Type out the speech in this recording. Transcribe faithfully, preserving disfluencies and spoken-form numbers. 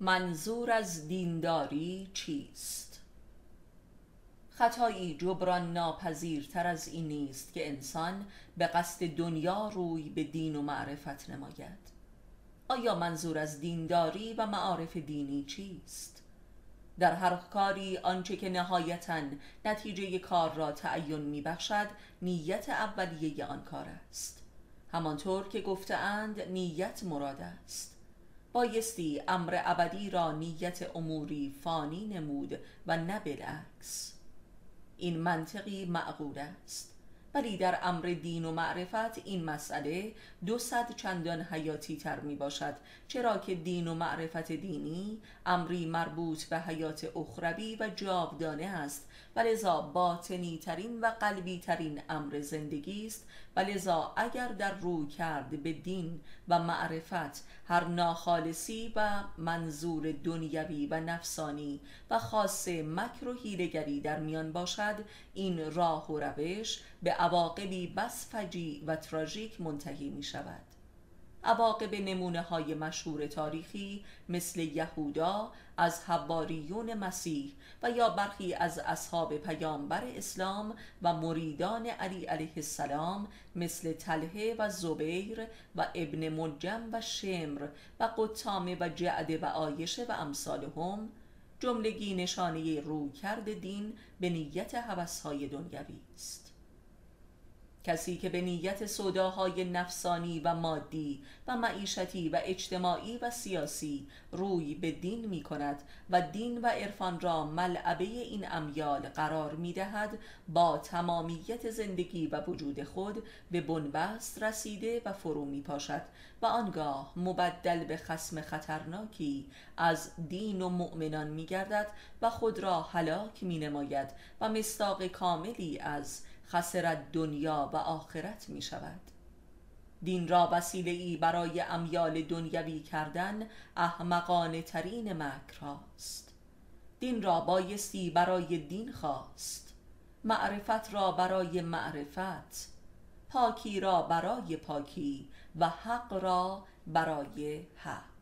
منظور از دینداری چیست؟ خطایی جبران ناپذیرتر از این نیست که انسان به قصد دنیا روی به دین و معرفت نماید. آیا منظور از دینداری و معارف دینی چیست؟ در هر کاری آنچه که نهایتاً نتیجه کار را تعیین می‌بخشد، نیت اولیه آن کار است. همانطور که گفته‌اند نیت مراد است. بایستی امر ابدی را نیت اموری فانی نمود و نه بالعکس. این منطقی معقول است، ولی در امر دین و معرفت این مسئله دو صد چندان حیاتی تر می باشد، چرا که دین و معرفت دینی امری مربوط به حیات اخروی و جاودانه است و لذا باطنی ترین و قلبی ترین امر زندگی است و لذا اگر در رو کرد به دین و معرفت هر ناخالصی و منظور دنیوی و نفسانی و خاص مکر و حیله‌گری در میان باشد، این راه و روش به عواقبی بس فجیع و تراژیک منتهی می شود. عواقب نمونه های مشهور تاریخی مثل یهودا از حواریون مسیح و یا برخی از اصحاب پیامبر اسلام و مریدان علی علیه السلام مثل طلحه و زبیر و ابن منجم و شمر و قطامه و جعد و عایشه و امثالهم جملگی نشانه رویکرد دین به نیت هوس‌های دنیوی است. کسی که به نیت سوداهای نفسانی و مادی و معیشتی و اجتماعی و سیاسی روی به دین می کند و دین و عرفان را ملعبه این امیال قرار می دهد، با تمامیت زندگی و وجود خود به بنبست رسیده و فرو می پاشد و آنگاه مبدل به خصم خطرناکی از دین و مؤمنان می گردد و خود را هلاک می نماید و مصداق کاملی از خسرت دنیا و آخرت می شود. دین را وسیله ای برای امیال دنیوی کردن احمقانه ترین مکر هاست. دین را بایستی برای دین خواست، معرفت را برای معرفت، پاکی را برای پاکی و حق را برای حق.